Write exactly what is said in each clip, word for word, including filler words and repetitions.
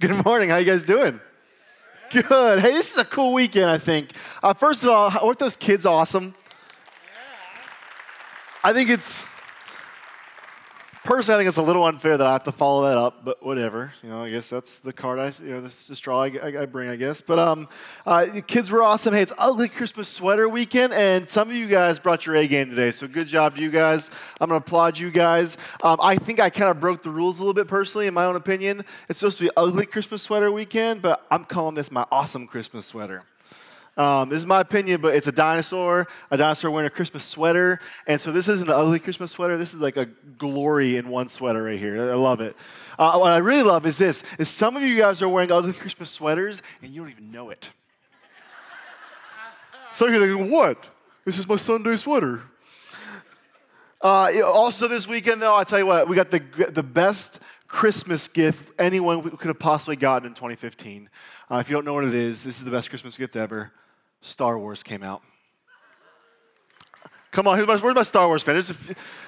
Good morning. How you guys doing? Good. Hey, this is a cool weekend, I think. Uh, first of all, aren't those kids awesome? I think it's, personally, I think it's a little unfair that I have to follow that up, but whatever. You know, I guess that's the card I, you know, this is the straw I, I, I bring, I guess. But um, uh, kids were awesome. Hey, it's Ugly Christmas Sweater Weekend, and some of you guys brought your A game today, so good job to you guys. I'm going to applaud you guys. Um, I think I kind of broke the rules a little bit personally, in my own opinion. It's supposed to be Ugly Christmas Sweater Weekend, but I'm calling this my awesome Christmas sweater. Um, this is my opinion, but it's a dinosaur, a dinosaur wearing a Christmas sweater. And so this isn't an ugly Christmas sweater. This is like a glory in one sweater right here. I love it. Uh, what I really love is this, is some of you guys are wearing ugly Christmas sweaters and you don't even know it. Some of you are thinking, what? This is my Sunday sweater. Uh, also this weekend, though, I'll tell you what, we got the the best Christmas gift anyone could have possibly gotten in twenty fifteen. Uh, if you don't know what it is, this is the best Christmas gift ever. Star Wars came out. Come on, who's my, where's my Star Wars fan? There's, a,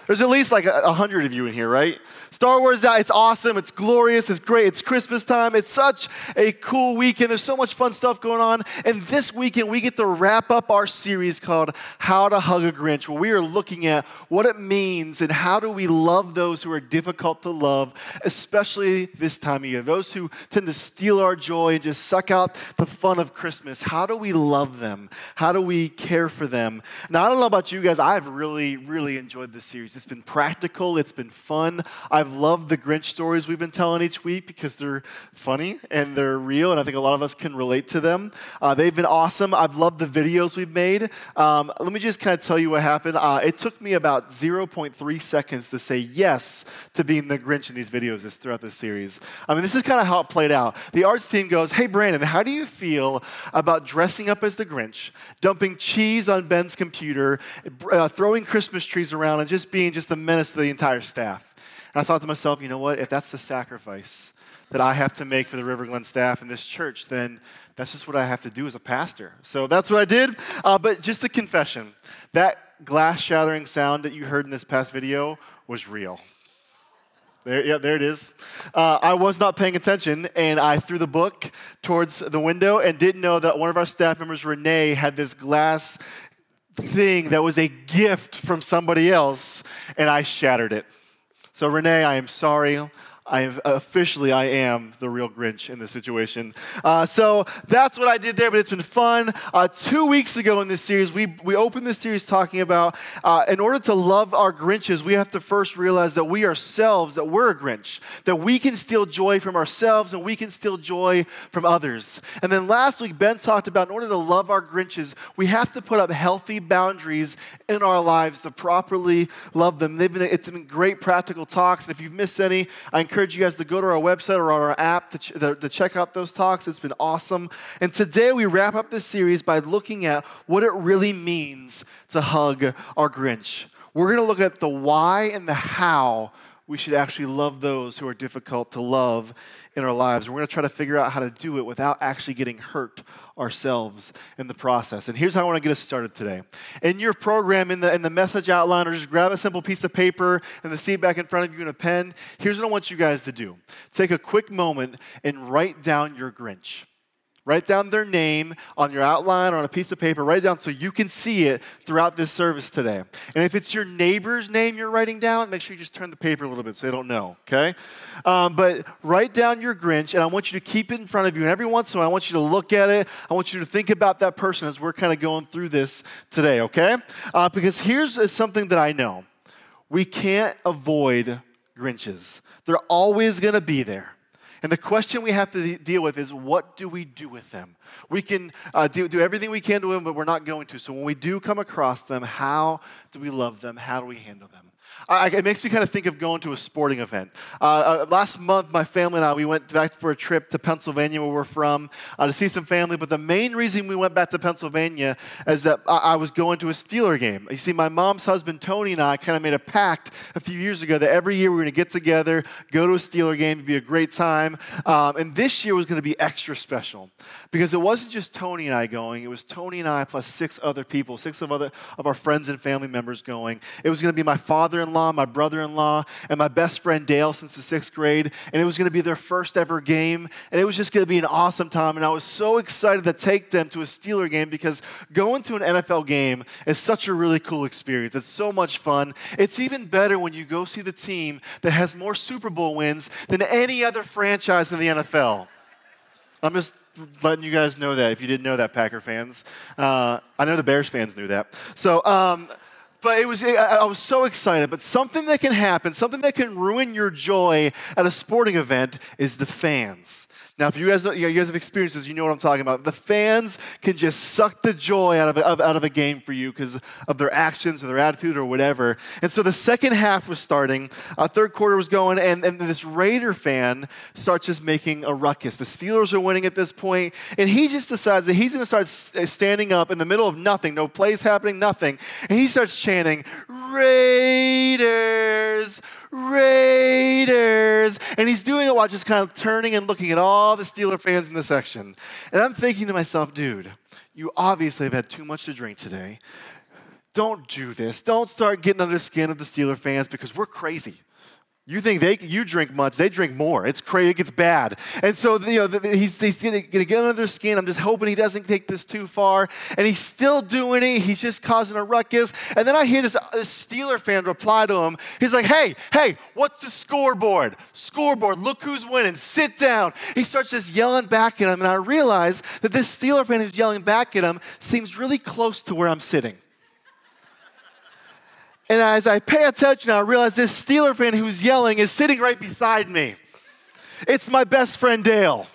there's at least like a, a hundred of you in here, right? Star Wars, it's awesome, it's glorious, it's great, it's Christmas time, it's such a cool weekend, there's so much fun stuff going on, and this weekend we get to wrap up our series called How to Hug a Grinch, where we are looking at what it means and how do we love those who are difficult to love, especially this time of year, those who tend to steal our joy and just suck out the fun of Christmas. How do we love them? How do we care for them? Now, I don't know about you guys, I've really, really enjoyed this series. It's been practical. It's been fun. I've loved the Grinch stories we've been telling each week because they're funny and they're real, and I think a lot of us can relate to them. Uh, they've been awesome. I've loved the videos we've made. Um, let me just kind of tell you what happened. Uh, it took me about zero point three seconds to say yes to being the Grinch in these videos this, throughout this series. I mean, this is kind of how it played out. The arts team goes, hey, Brandon, how do you feel about dressing up as the Grinch, dumping cheese on Ben's computer, Uh, throwing Christmas trees around and just being just a menace to the entire staff? And I thought to myself, you know what, if that's the sacrifice that I have to make for the River Glen staff and this church, then that's just what I have to do as a pastor. So that's what I did. Uh, but just a confession, that glass shattering sound that you heard in this past video was real. There, yeah, there it is. Uh, I was not paying attention, and I threw the book towards the window and didn't know that one of our staff members, Renee, had this glass thing that was a gift from somebody else, and I shattered it. So Renee, I am sorry. I am, officially, I am the real Grinch in this situation. Uh, so that's what I did there, but it's been fun. Uh, two weeks ago in this series, we we opened this series talking about uh, in order to love our Grinches, we have to first realize that we ourselves, that we're a Grinch, that we can steal joy from ourselves and we can steal joy from others. And then last week, Ben talked about in order to love our Grinches, we have to put up healthy boundaries in our lives to properly love them. They've been, it's been great practical talks, and if you've missed any, I I encourage you guys to go to our website or our app to, ch- to check out those talks. It's been awesome. And today we wrap up this series by looking at what it really means to hug our Grinch. We're going to look at the why and the how we should actually love those who are difficult to love in our lives. And we're going to try to figure out how to do it without actually getting hurt ourselves in the process. And here's how I want to get us started today. In your program, in the in the message outline, or just grab a simple piece of paper and the seat back in front of you and a pen, here's what I want you guys to do. Take a quick moment and write down your Grinch. Write down their name on your outline or on a piece of paper. Write it down so you can see it throughout this service today. And if it's your neighbor's name you're writing down, make sure you just turn the paper a little bit so they don't know, okay? Um, but write down your Grinch, and I want you to keep it in front of you. And every once in a while, I want you to look at it. I want you to think about that person as we're kind of going through this today, okay? Uh, because here's something that I know. We can't avoid Grinches. They're always going to be there. And the question we have to de- deal with is, what do we do with them? We can uh, do, do everything we can to them, but we're not going to. So when we do come across them, how do we love them? How do we handle them? I, it makes me kind of think of going to a sporting event. Uh, uh, last month, my family and I, we went back for a trip to Pennsylvania, where we're from, uh, to see some family. But the main reason we went back to Pennsylvania is that I, I was going to a Steeler game. You see, my mom's husband, Tony, and I kind of made a pact a few years ago that every year we were going to get together, go to a Steeler game, it'd be a great time. Um, and this year was going to be extra special because it wasn't just Tony and I going. It was Tony and I plus six other people, six of other of our friends and family members going. It was going to be my father sister-in-law, my brother-in-law, and my best friend Dale since the sixth grade, and it was going to be their first ever game, and it was just going to be an awesome time, and I was so excited to take them to a Steeler game because going to an N F L game is such a really cool experience. It's so much fun. It's even better when you go see the team that has more Super Bowl wins than any other franchise in the N F L. I'm just letting you guys know that if you didn't know that, Packer fans. Uh, I know the Bears fans knew that. So, um, but it was, I was so excited. But something that can happen, something that can ruin your joy at a sporting event is the fans. Now, if you guys, know, you guys have experiences, you know what I'm talking about. The fans can just suck the joy out of a, out of a game for you because of their actions or their attitude or whatever. And so the second half was starting, uh, third quarter was going, and, and this Raider fan starts just making a ruckus. The Steelers are winning at this point, and he just decides that he's going to start standing up in the middle of nothing, no plays happening, nothing. And he starts chanting, Raiders, Raiders. And he's doing it while just kind of turning and looking at all all the Steeler fans in the section. And I'm thinking to myself, dude, you obviously have had too much to drink today. Don't do this. Don't start getting under the skin of the Steeler fans because we're crazy. You think they you drink much, they drink more. It's crazy. It gets bad. And so you know the, the, he's, he's going to get under their skin. I'm just hoping he doesn't take this too far. And he's still doing it. He's just causing a ruckus. And then I hear this, this Steeler fan reply to him. He's like, hey, hey, what's the scoreboard? Scoreboard, look who's winning. Sit down. He starts just yelling back at him. And I realize that this Steeler fan who's yelling back at him seems really close to where I'm sitting. And as I pay attention, I realize this Steeler fan who's yelling is sitting right beside me. It's my best friend, Dale.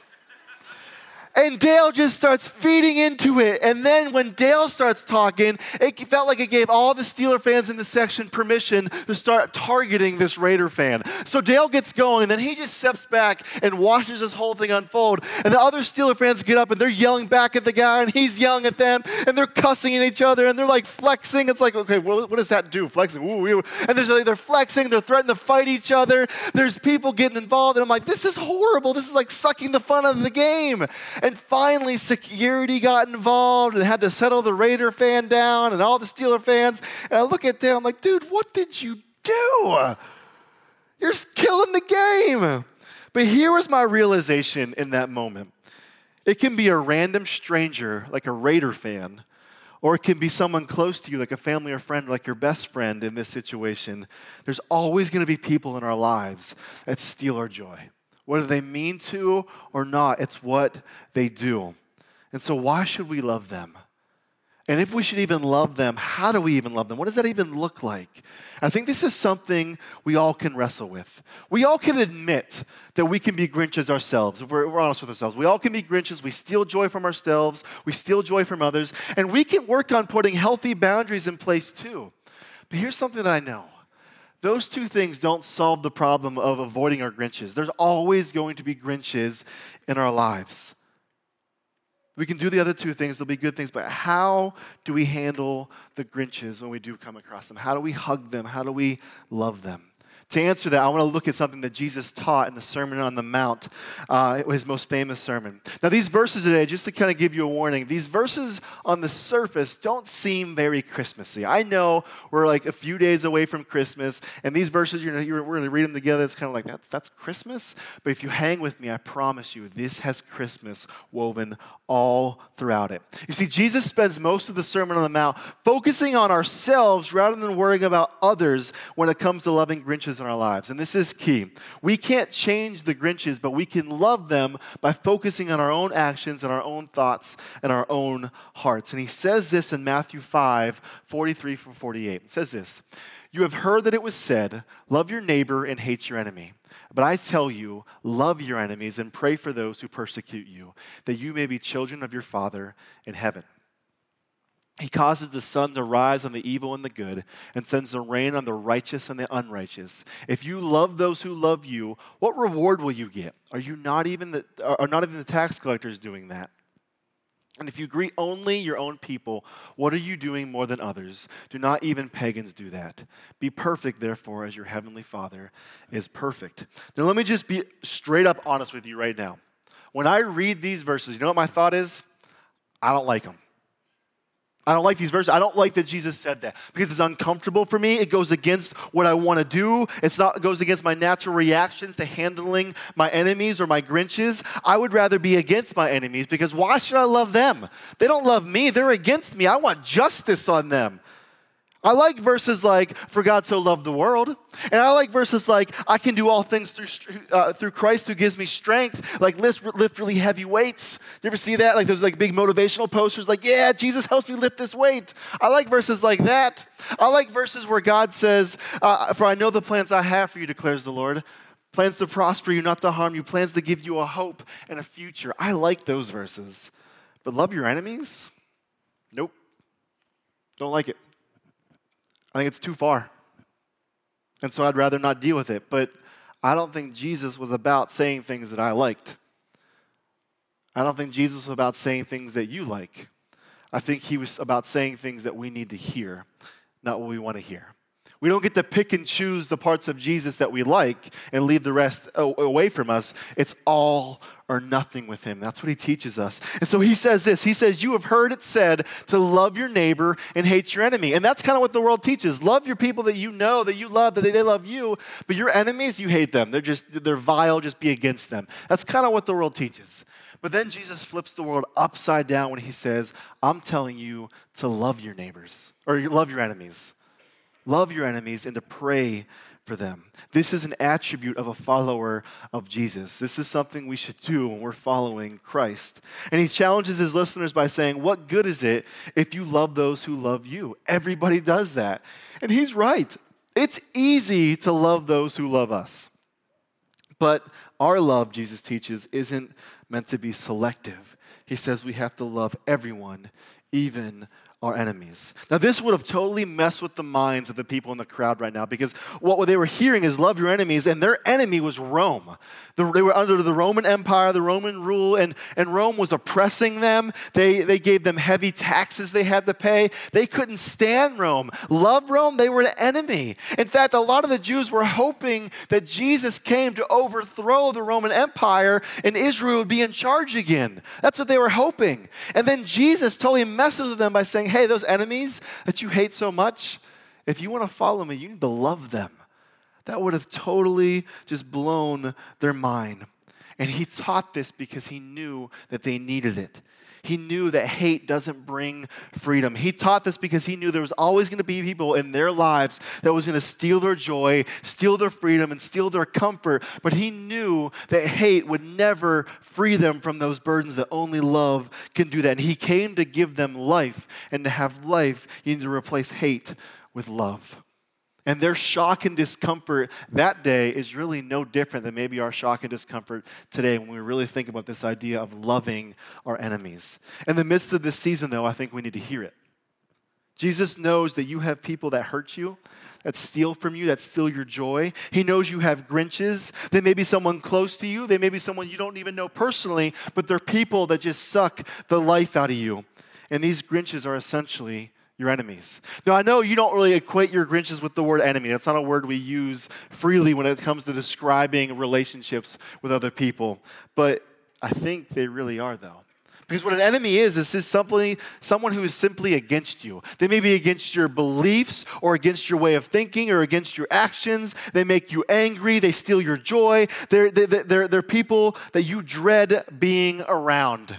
And Dale just starts feeding into it. And then when Dale starts talking, it felt like it gave all the Steeler fans in the section permission to start targeting this Raider fan. So Dale gets going, and then he just steps back and watches this whole thing unfold. And the other Steeler fans get up, and they're yelling back at the guy, and he's yelling at them, and they're cussing at each other, and they're like flexing. It's like, okay, what does that do? Flexing. Ooh, and they're, they're flexing. They're threatening to fight each other. There's people getting involved. And I'm like, this is horrible. This is like sucking the fun out of the game. And finally, security got involved and had to settle the Raider fan down and all the Steeler fans. And I look at them, I'm like, dude, what did you do? You're killing the game. But here was my realization in that moment. It can be a random stranger, like a Raider fan, or it can be someone close to you, like a family or friend, like your best friend in this situation. There's always going to be people in our lives that steal our joy. Whether they mean to or not, it's what they do. And so why should we love them? And if we should even love them, how do we even love them? What does that even look like? I think this is something we all can wrestle with. We all can admit that we can be Grinches ourselves, if we're, we're honest with ourselves. We all can be Grinches. We steal joy from ourselves. We steal joy from others. And we can work on putting healthy boundaries in place too. But here's something that I know. Those two things don't solve the problem of avoiding our Grinches. There's always going to be Grinches in our lives. We can do the other two things. They'll be good things. But how do we handle the Grinches when we do come across them? How do we hug them? How do we love them? To answer that, I want to look at something that Jesus taught in the Sermon on the Mount, uh, his most famous sermon. Now, these verses today, just to kind of give you a warning, these verses on the surface don't seem very Christmassy. I know we're like a few days away from Christmas, and these verses, you know, you're, we're going to read them together. It's kind of like, that's, that's Christmas? But if you hang with me, I promise you, this has Christmas woven all throughout it. You see, Jesus spends most of the Sermon on the Mount focusing on ourselves rather than worrying about others when it comes to loving Grinches in our lives. And this is key. We can't change the Grinches, but we can love them by focusing on our own actions and our own thoughts and our own hearts. And he says this in Matthew five, forty-three through forty-eight. It says this, "You have heard that it was said, love your neighbor and hate your enemy. But I tell you, love your enemies and pray for those who persecute you, that you may be children of your Father in heaven. He causes the sun to rise on the evil and the good and sends the rain on the righteous and the unrighteous. If you love those who love you, what reward will you get? Are you not even the, are not even the tax collectors doing that? And if you greet only your own people, what are you doing more than others? Do not even pagans do that? Be perfect, therefore, as your heavenly Father is perfect." Now, let me just be straight up honest with you right now. When I read these verses, you know what my thought is? I don't like them. I don't like these verses. I don't like that Jesus said that because it's uncomfortable for me. It goes against what I want to do. It's not, it goes against my natural reactions to handling my enemies or my Grinches. I would rather be against my enemies because why should I love them? They don't love me. They're against me. I want justice on them. I like verses like, for God so loved the world. And I like verses like, I can do all things through uh, through Christ who gives me strength. Like, lift, lift really heavy weights. You ever see that? Like, there's like big motivational posters like, yeah, Jesus helps me lift this weight. I like verses like that. I like verses where God says, uh, for I know the plans I have for you, declares the Lord. Plans to prosper you, not to harm you. Plans to give you a hope and a future. I like those verses. But love your enemies? Nope. Don't like it. I think it's too far. And so I'd rather not deal with it. But I don't think Jesus was about saying things that I liked. I don't think Jesus was about saying things that you like. I think he was about saying things that we need to hear, not what we want to hear. We don't get to pick and choose the parts of Jesus that we like and leave the rest away from us. It's all or nothing with him. That's what he teaches us. And so he says this. He says, you have heard it said to love your neighbor and hate your enemy. And that's kind of what the world teaches. Love your people that you know, that you love, that they love you. But your enemies, you hate them. They're just, they're vile. Just be against them. That's kind of what the world teaches. But then Jesus flips the world upside down when he says, I'm telling you to love your neighbors or love your enemies. Love your enemies and to pray for them. This is an attribute of a follower of Jesus. This is something we should do when we're following Christ. And he challenges his listeners by saying, what good is it if you love those who love you? Everybody does that. And he's right. It's easy to love those who love us. But our love, Jesus teaches, isn't meant to be selective. He says we have to love everyone, even our enemies. Now, this would have totally messed with the minds of the people in the crowd right now because what they were hearing is love your enemies, and their enemy was Rome. They were under the Roman Empire, the Roman rule, and, and Rome was oppressing them. They, they gave them heavy taxes they had to pay. They couldn't stand Rome. Love Rome? They were an enemy. In fact, a lot of the Jews were hoping that Jesus came to overthrow the Roman Empire and Israel would be in charge again. That's what they were hoping. And then Jesus totally messes with them by saying, hey, those enemies that you hate so much, if you want to follow me, you need to love them. That would have totally just blown their mind. And he taught this because he knew that they needed it. He knew that hate doesn't bring freedom. He taught this because he knew there was always going to be people in their lives that was going to steal their joy, steal their freedom, and steal their comfort. But he knew that hate would never free them from those burdens that only love can do that. And he came to give them life. And to have life, you need to replace hate with love. And their shock and discomfort that day is really no different than maybe our shock and discomfort today when we really think about this idea of loving our enemies. In the midst of this season, though, I think we need to hear it. Jesus knows that you have people that hurt you, that steal from you, that steal your joy. He knows you have Grinches. They may be someone close to you. They may be someone you don't even know personally, but they're people that just suck the life out of you. And these Grinches are essentially your enemies. Now, I know you don't really equate your Grinches with the word enemy. That's not a word we use freely when it comes to describing relationships with other people. But I think they really are, though. Because what an enemy is, is simply someone who is simply against you. They may be against your beliefs or against your way of thinking or against your actions. They make you angry. They steal your joy. They're, they're, they're, they're people that you dread being around.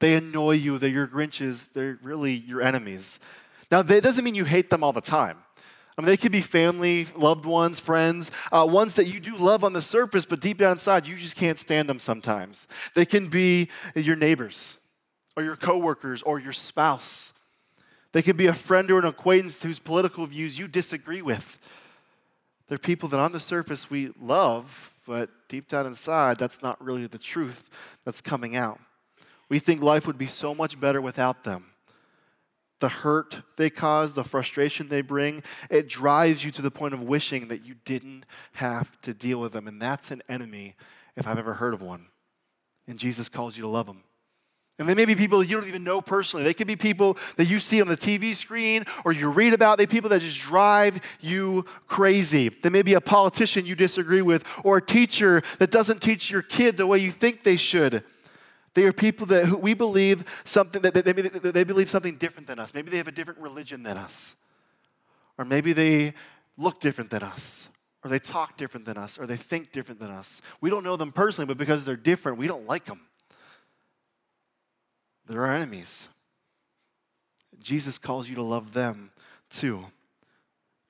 They annoy you. They're your Grinches. They're really your enemies. Now, that doesn't mean you hate them all the time. I mean, they could be family, loved ones, friends, uh, ones that you do love on the surface, but deep down inside, you just can't stand them sometimes. They can be your neighbors or your coworkers or your spouse. They could be a friend or an acquaintance whose political views you disagree with. They're people that on the surface we love, but deep down inside, that's not really the truth that's coming out. We think life would be so much better without them. The hurt they cause, the frustration they bring, it drives you to the point of wishing that you didn't have to deal with them. And that's an enemy, if I've ever heard of one. And Jesus calls you to love them. And they may be people you don't even know personally. They could be people that you see on the T V screen or you read about. They're people that just drive you crazy. They may be a politician you disagree with or a teacher that doesn't teach your kid the way you think they should. They are people that who we believe something that they, they believe something different than us. Maybe they have a different religion than us, or maybe they look different than us, or they talk different than us, or they think different than us. We don't know them personally, but because they're different, we don't like them. They're our enemies. Jesus calls you to love them too.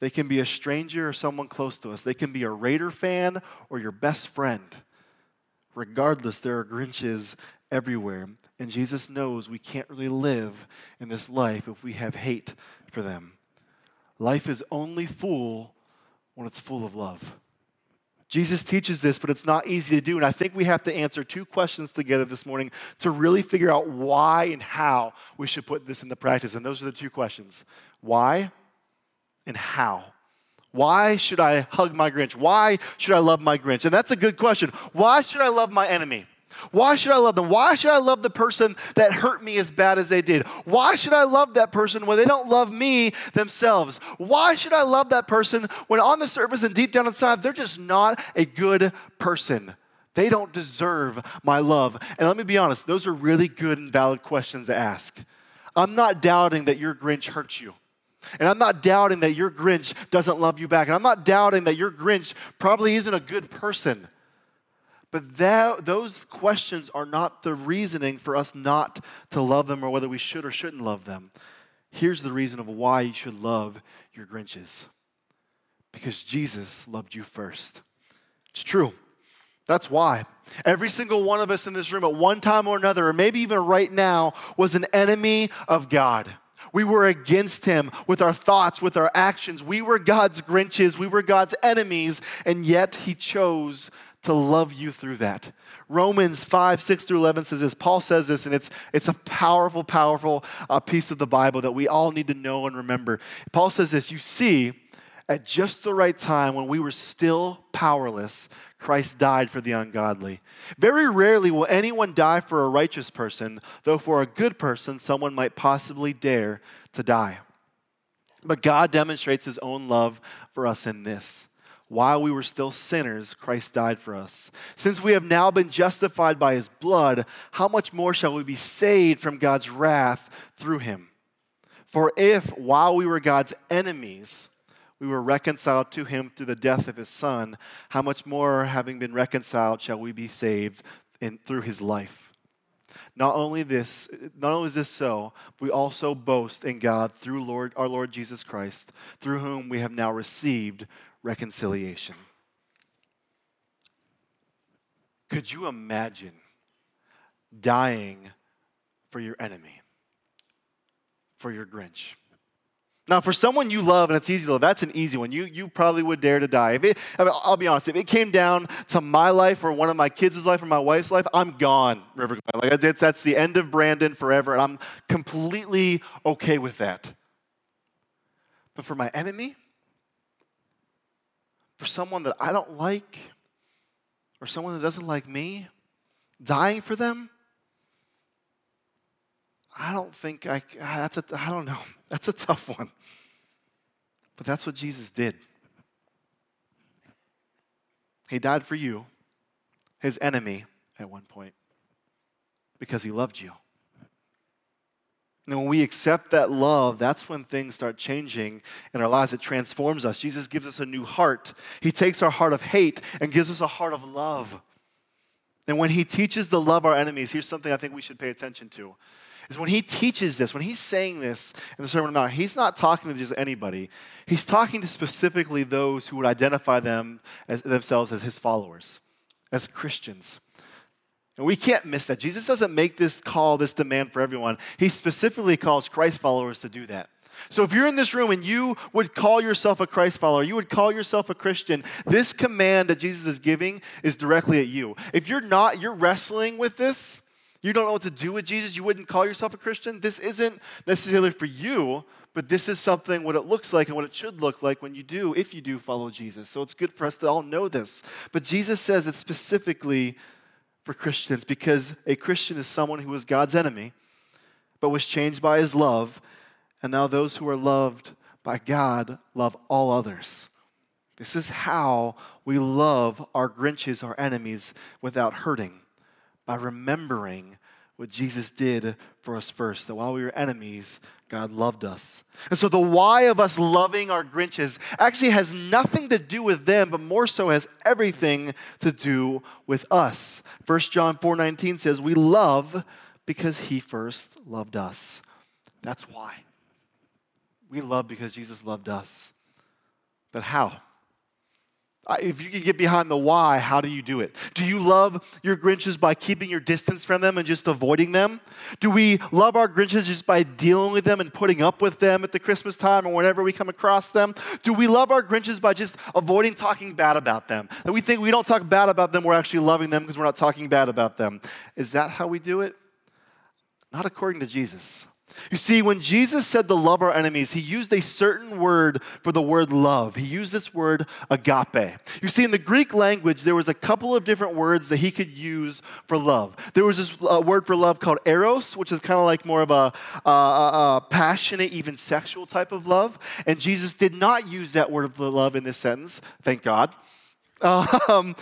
They can be a stranger or someone close to us. They can be a Raider fan or your best friend. Regardless, there are Grinches everywhere. And Jesus knows we can't really live in this life if we have hate for them. Life is only full when it's full of love. Jesus teaches this, but it's not easy to do. And I think we have to answer two questions together this morning to really figure out why and how we should put this into practice. And those are the two questions. Why? And how? Why should I hug my Grinch? Why should I love my Grinch? And that's a good question. Why should I love my enemy? Why should I love them? Why should I love the person that hurt me as bad as they did? Why should I love that person when they don't love me themselves? Why should I love that person when on the surface and deep down inside, they're just not a good person? They don't deserve my love. And let me be honest, those are really good and valid questions to ask. I'm not doubting that your Grinch hurts you. And I'm not doubting that your Grinch doesn't love you back. And I'm not doubting that your Grinch probably isn't a good person. But that, those questions are not the reasoning for us not to love them or whether we should or shouldn't love them. Here's the reason of why you should love your Grinches. Because Jesus loved you first. It's true. That's why. Every single one of us in this room at one time or another, or maybe even right now, was an enemy of God. We were against him with our thoughts, with our actions. We were God's Grinches. We were God's enemies, and yet he chose to love you through that. Romans five, six through eleven says this. Paul says this, and it's, it's a powerful, powerful uh, piece of the Bible that we all need to know and remember. Paul says this, you see, at just the right time when we were still powerless, Christ died for the ungodly. Very rarely will anyone die for a righteous person, though for a good person, someone might possibly dare to die. But God demonstrates his own love for us in this. While we were still sinners, Christ died for us. Since we have now been justified by his blood, how much more shall we be saved from God's wrath through him? For if, while we were God's enemies, we were reconciled to him through the death of his son, how much more, having been reconciled, shall we be saved in, through his life? Not only this, not only is this so, we also boast in God through Lord, our Lord Jesus Christ, through whom we have now received reconciliation. Could you imagine dying for your enemy, for your Grinch? Now, for someone you love, and it's easy to love, that's an easy one. You you probably would dare to die. If it, I mean, I'll be honest, if it came down to my life or one of my kids' life or my wife's life, I'm gone, River Glen. Like, that's, that's the end of Brandon forever, and I'm completely okay with that. But for my enemy, for someone that I don't like or someone that doesn't like me, dying for them, I don't think I, that's a, I don't know. That's a tough one. But that's what Jesus did. He died for you, his enemy at one point, because he loved you. And when we accept that love, that's when things start changing in our lives. It transforms us. Jesus gives us a new heart. He takes our heart of hate and gives us a heart of love. And when he teaches to love our enemies, here's something I think we should pay attention to. Is when he teaches this, when he's saying this in the Sermon on the Mount, he's not talking to just anybody. He's talking to specifically those who would identify them as, themselves as his followers, as Christians. And we can't miss that. Jesus doesn't make this call, this demand for everyone. He specifically calls Christ followers to do that. So if you're in this room and you would call yourself a Christ follower, you would call yourself a Christian, this command that Jesus is giving is directly at you. If you're not, you're wrestling with this, you don't know what to do with Jesus, you wouldn't call yourself a Christian, this isn't necessarily for you, but this is something what it looks like and what it should look like when you do, if you do follow Jesus. So it's good for us to all know this. But Jesus says it's specifically for Christians because a Christian is someone who was God's enemy, but was changed by his love, and now those who are loved by God love all others. This is how we love our Grinches, our enemies, without hurting. by remembering what Jesus did for us first, that while we were enemies, God loved us. And so the why of us loving our Grinches actually has nothing to do with them, but more so has everything to do with us. First John four nineteen says, we love because he first loved us. That's why. We love because Jesus loved us. But how? If you can get behind the why, how do you do it? Do you love your Grinches by keeping your distance from them and just avoiding them? Do we love our Grinches just by dealing with them and putting up with them at the Christmas time or whenever we come across them? Do we love our Grinches by just avoiding talking bad about them? And we think we don't talk bad about them, we're actually loving them because we're not talking bad about them. Is that how we do it? Not according to Jesus. You see, when Jesus said to love our enemies, he used a certain word for the word love. He used this word agape. You see, in the Greek language, there was a couple of different words that he could use for love. There was this uh, word for love called eros, which is kind of like more of a, uh, a, a passionate, even sexual type of love. And Jesus did not use that word for love in this sentence, thank God. Um,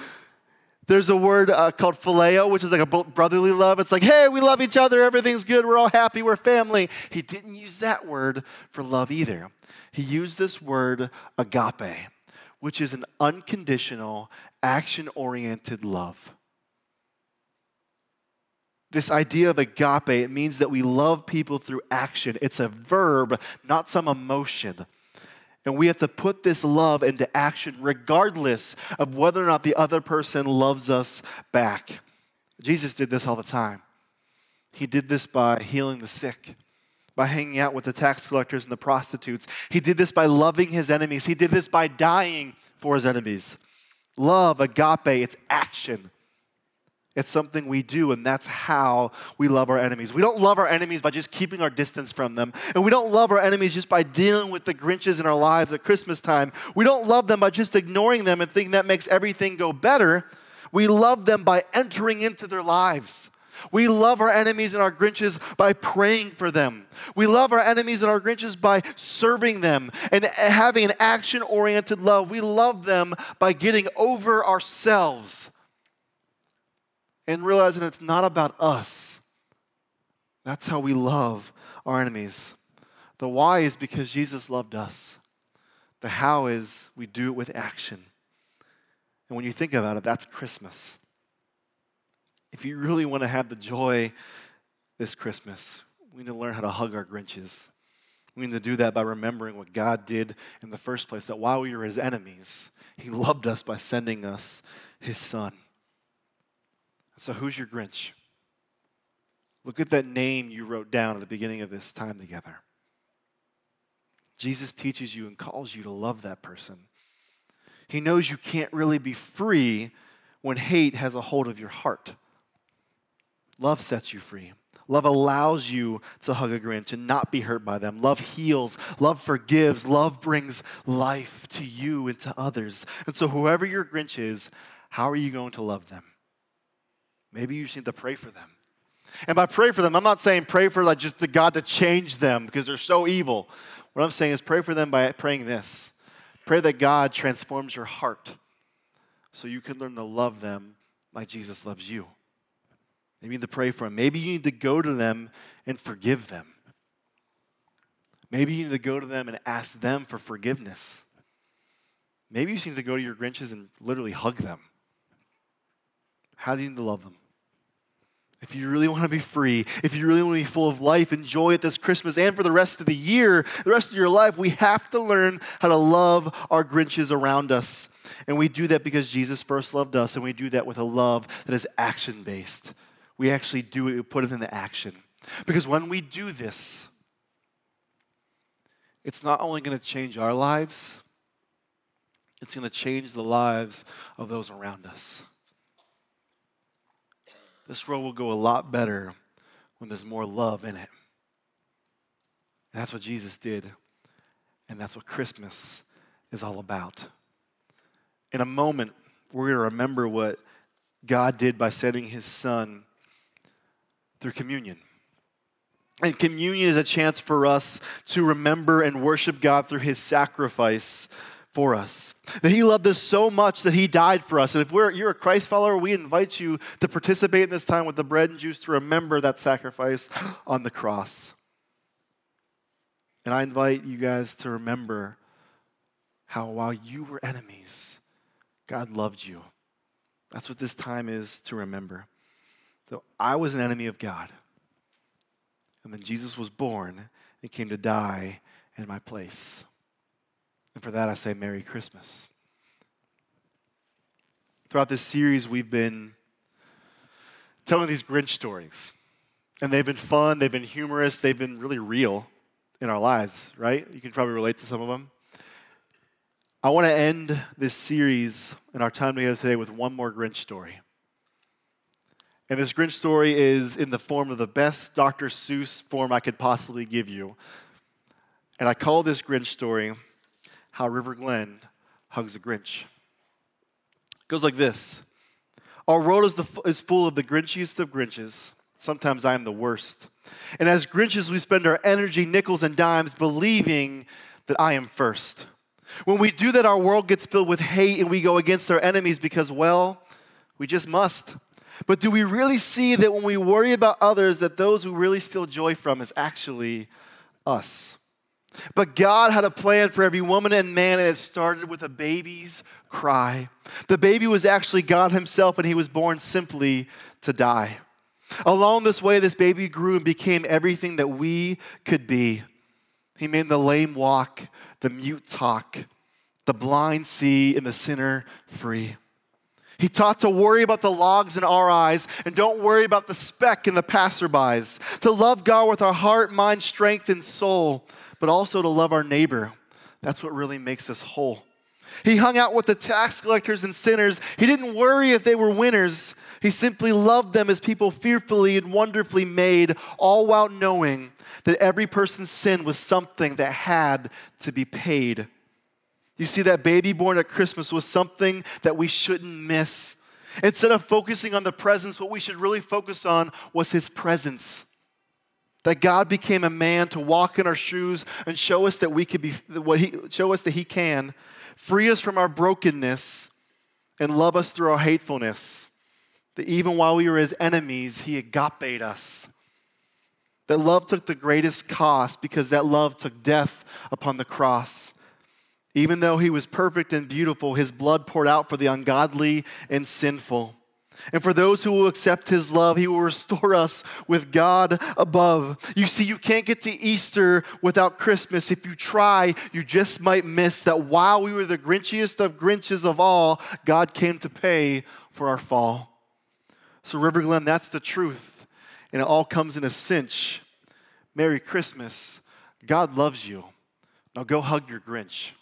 There's a word uh, called phileo, which is like a brotherly love. It's like, hey, we love each other. Everything's good. We're all happy. We're family. He didn't use that word for love either. He used this word agape, which is an unconditional, action-oriented love. This idea of agape, it means that we love people through action. It's a verb, not some emotion. And we have to put this love into action regardless of whether or not the other person loves us back. Jesus did this all the time. He did this by healing the sick, by hanging out with the tax collectors and the prostitutes. He did this by loving his enemies. He did this by dying for his enemies. Love, agape, it's action. It's something we do, and that's how we love our enemies. We don't love our enemies by just keeping our distance from them. And we don't love our enemies just by dealing with the Grinches in our lives at Christmas time. We don't love them by just ignoring them and thinking that makes everything go better. We love them by entering into their lives. We love our enemies and our Grinches by praying for them. We love our enemies and our Grinches by serving them and having an action-oriented love. We love them by getting over ourselves and realizing it's not about us. That's how we love our enemies. The why is because Jesus loved us. The how is we do it with action. And when you think about it, that's Christmas. If you really want to have the joy this Christmas, we need to learn how to hug our Grinches. We need to do that by remembering what God did in the first place, that while we were his enemies, he loved us by sending us his son. So who's your Grinch? Look at that name you wrote down at the beginning of this time together. Jesus teaches you and calls you to love that person. He knows you can't really be free when hate has a hold of your heart. Love sets you free. Love allows you to hug a Grinch and not be hurt by them. Love heals. Love forgives. Love brings life to you and to others. And so whoever your Grinch is, how are you going to love them? Maybe you just need to pray for them. And by pray for them, I'm not saying pray for like just the God to change them because they're so evil. What I'm saying is pray for them by praying this. Pray that God transforms your heart so you can learn to love them like Jesus loves you. You need to pray for them. Maybe you need to go to them and forgive them. Maybe you need to go to them and ask them for forgiveness. Maybe you just need to go to your Grinches and literally hug them. How do you need to love them? If you really want to be free, if you really want to be full of life and joy at this Christmas and for the rest of the year, the rest of your life, we have to learn how to love our Grinches around us. And we do that because Jesus first loved us, and we do that with a love that is action-based. We actually do it, we put it into action. Because when we do this, it's not only going to change our lives, it's going to change the lives of those around us. This world will go a lot better when there's more love in it. And that's what Jesus did, and that's what Christmas is all about. In a moment, we're going to remember what God did by sending his son through communion. And communion is a chance for us to remember and worship God through his sacrifice for us, that he loved us so much that he died for us. And if we're, you're a Christ follower, we invite you to participate in this time with the bread and juice to remember that sacrifice on the cross. And I invite you guys to remember how while you were enemies, God loved you. That's what this time is to remember. Though I was an enemy of God, and then Jesus was born and came to die in my place. And for that, I say Merry Christmas. Throughout this series, we've been telling these Grinch stories. And they've been fun, they've been humorous, they've been really real in our lives, right? You can probably relate to some of them. I want to end this series and our time together today with one more Grinch story. And this Grinch story is in the form of the best Doctor Seuss form I could possibly give you. And I call this Grinch story, How River Glen Hugs a Grinch. It goes like this. Our world is, the, is full of the grinchiest of Grinches. Sometimes I am the worst. And as Grinches, we spend our energy, nickels, and dimes believing that I am first. When we do that, our world gets filled with hate and we go against our enemies because, well, we just must. But do we really see that when we worry about others, that those who really steal joy from is actually us? But God had a plan for every woman and man, and it started with a baby's cry. The baby was actually God himself, and he was born simply to die. Along this way, this baby grew and became everything that we could be. He made the lame walk, the mute talk, the blind see, and the sinner free. He taught to worry about the logs in our eyes and don't worry about the speck in the passerbys, to love God with our heart, mind, strength, and soul, but also to love our neighbor. That's what really makes us whole. He hung out with the tax collectors and sinners. He didn't worry if they were winners. He simply loved them as people fearfully and wonderfully made, all while knowing that every person's sin was something that had to be paid. You see, that baby born at Christmas was something that we shouldn't miss. Instead of focusing on the presents, what we should really focus on was his presence. That God became a man to walk in our shoes and show us that we could be, what he, show us that he can, free us from our brokenness, and love us through our hatefulness. That even while we were his enemies, he agape'd us. That love took the greatest cost because that love took death upon the cross. Even though he was perfect and beautiful, his blood poured out for the ungodly and sinful. And for those who will accept his love, he will restore us with God above. You see, you can't get to Easter without Christmas. If you try, you just might miss that while we were the grinchiest of Grinches of all, God came to pay for our fall. So River Glen, that's the truth. And it all comes in a cinch. Merry Christmas. God loves you. Now go hug your Grinch.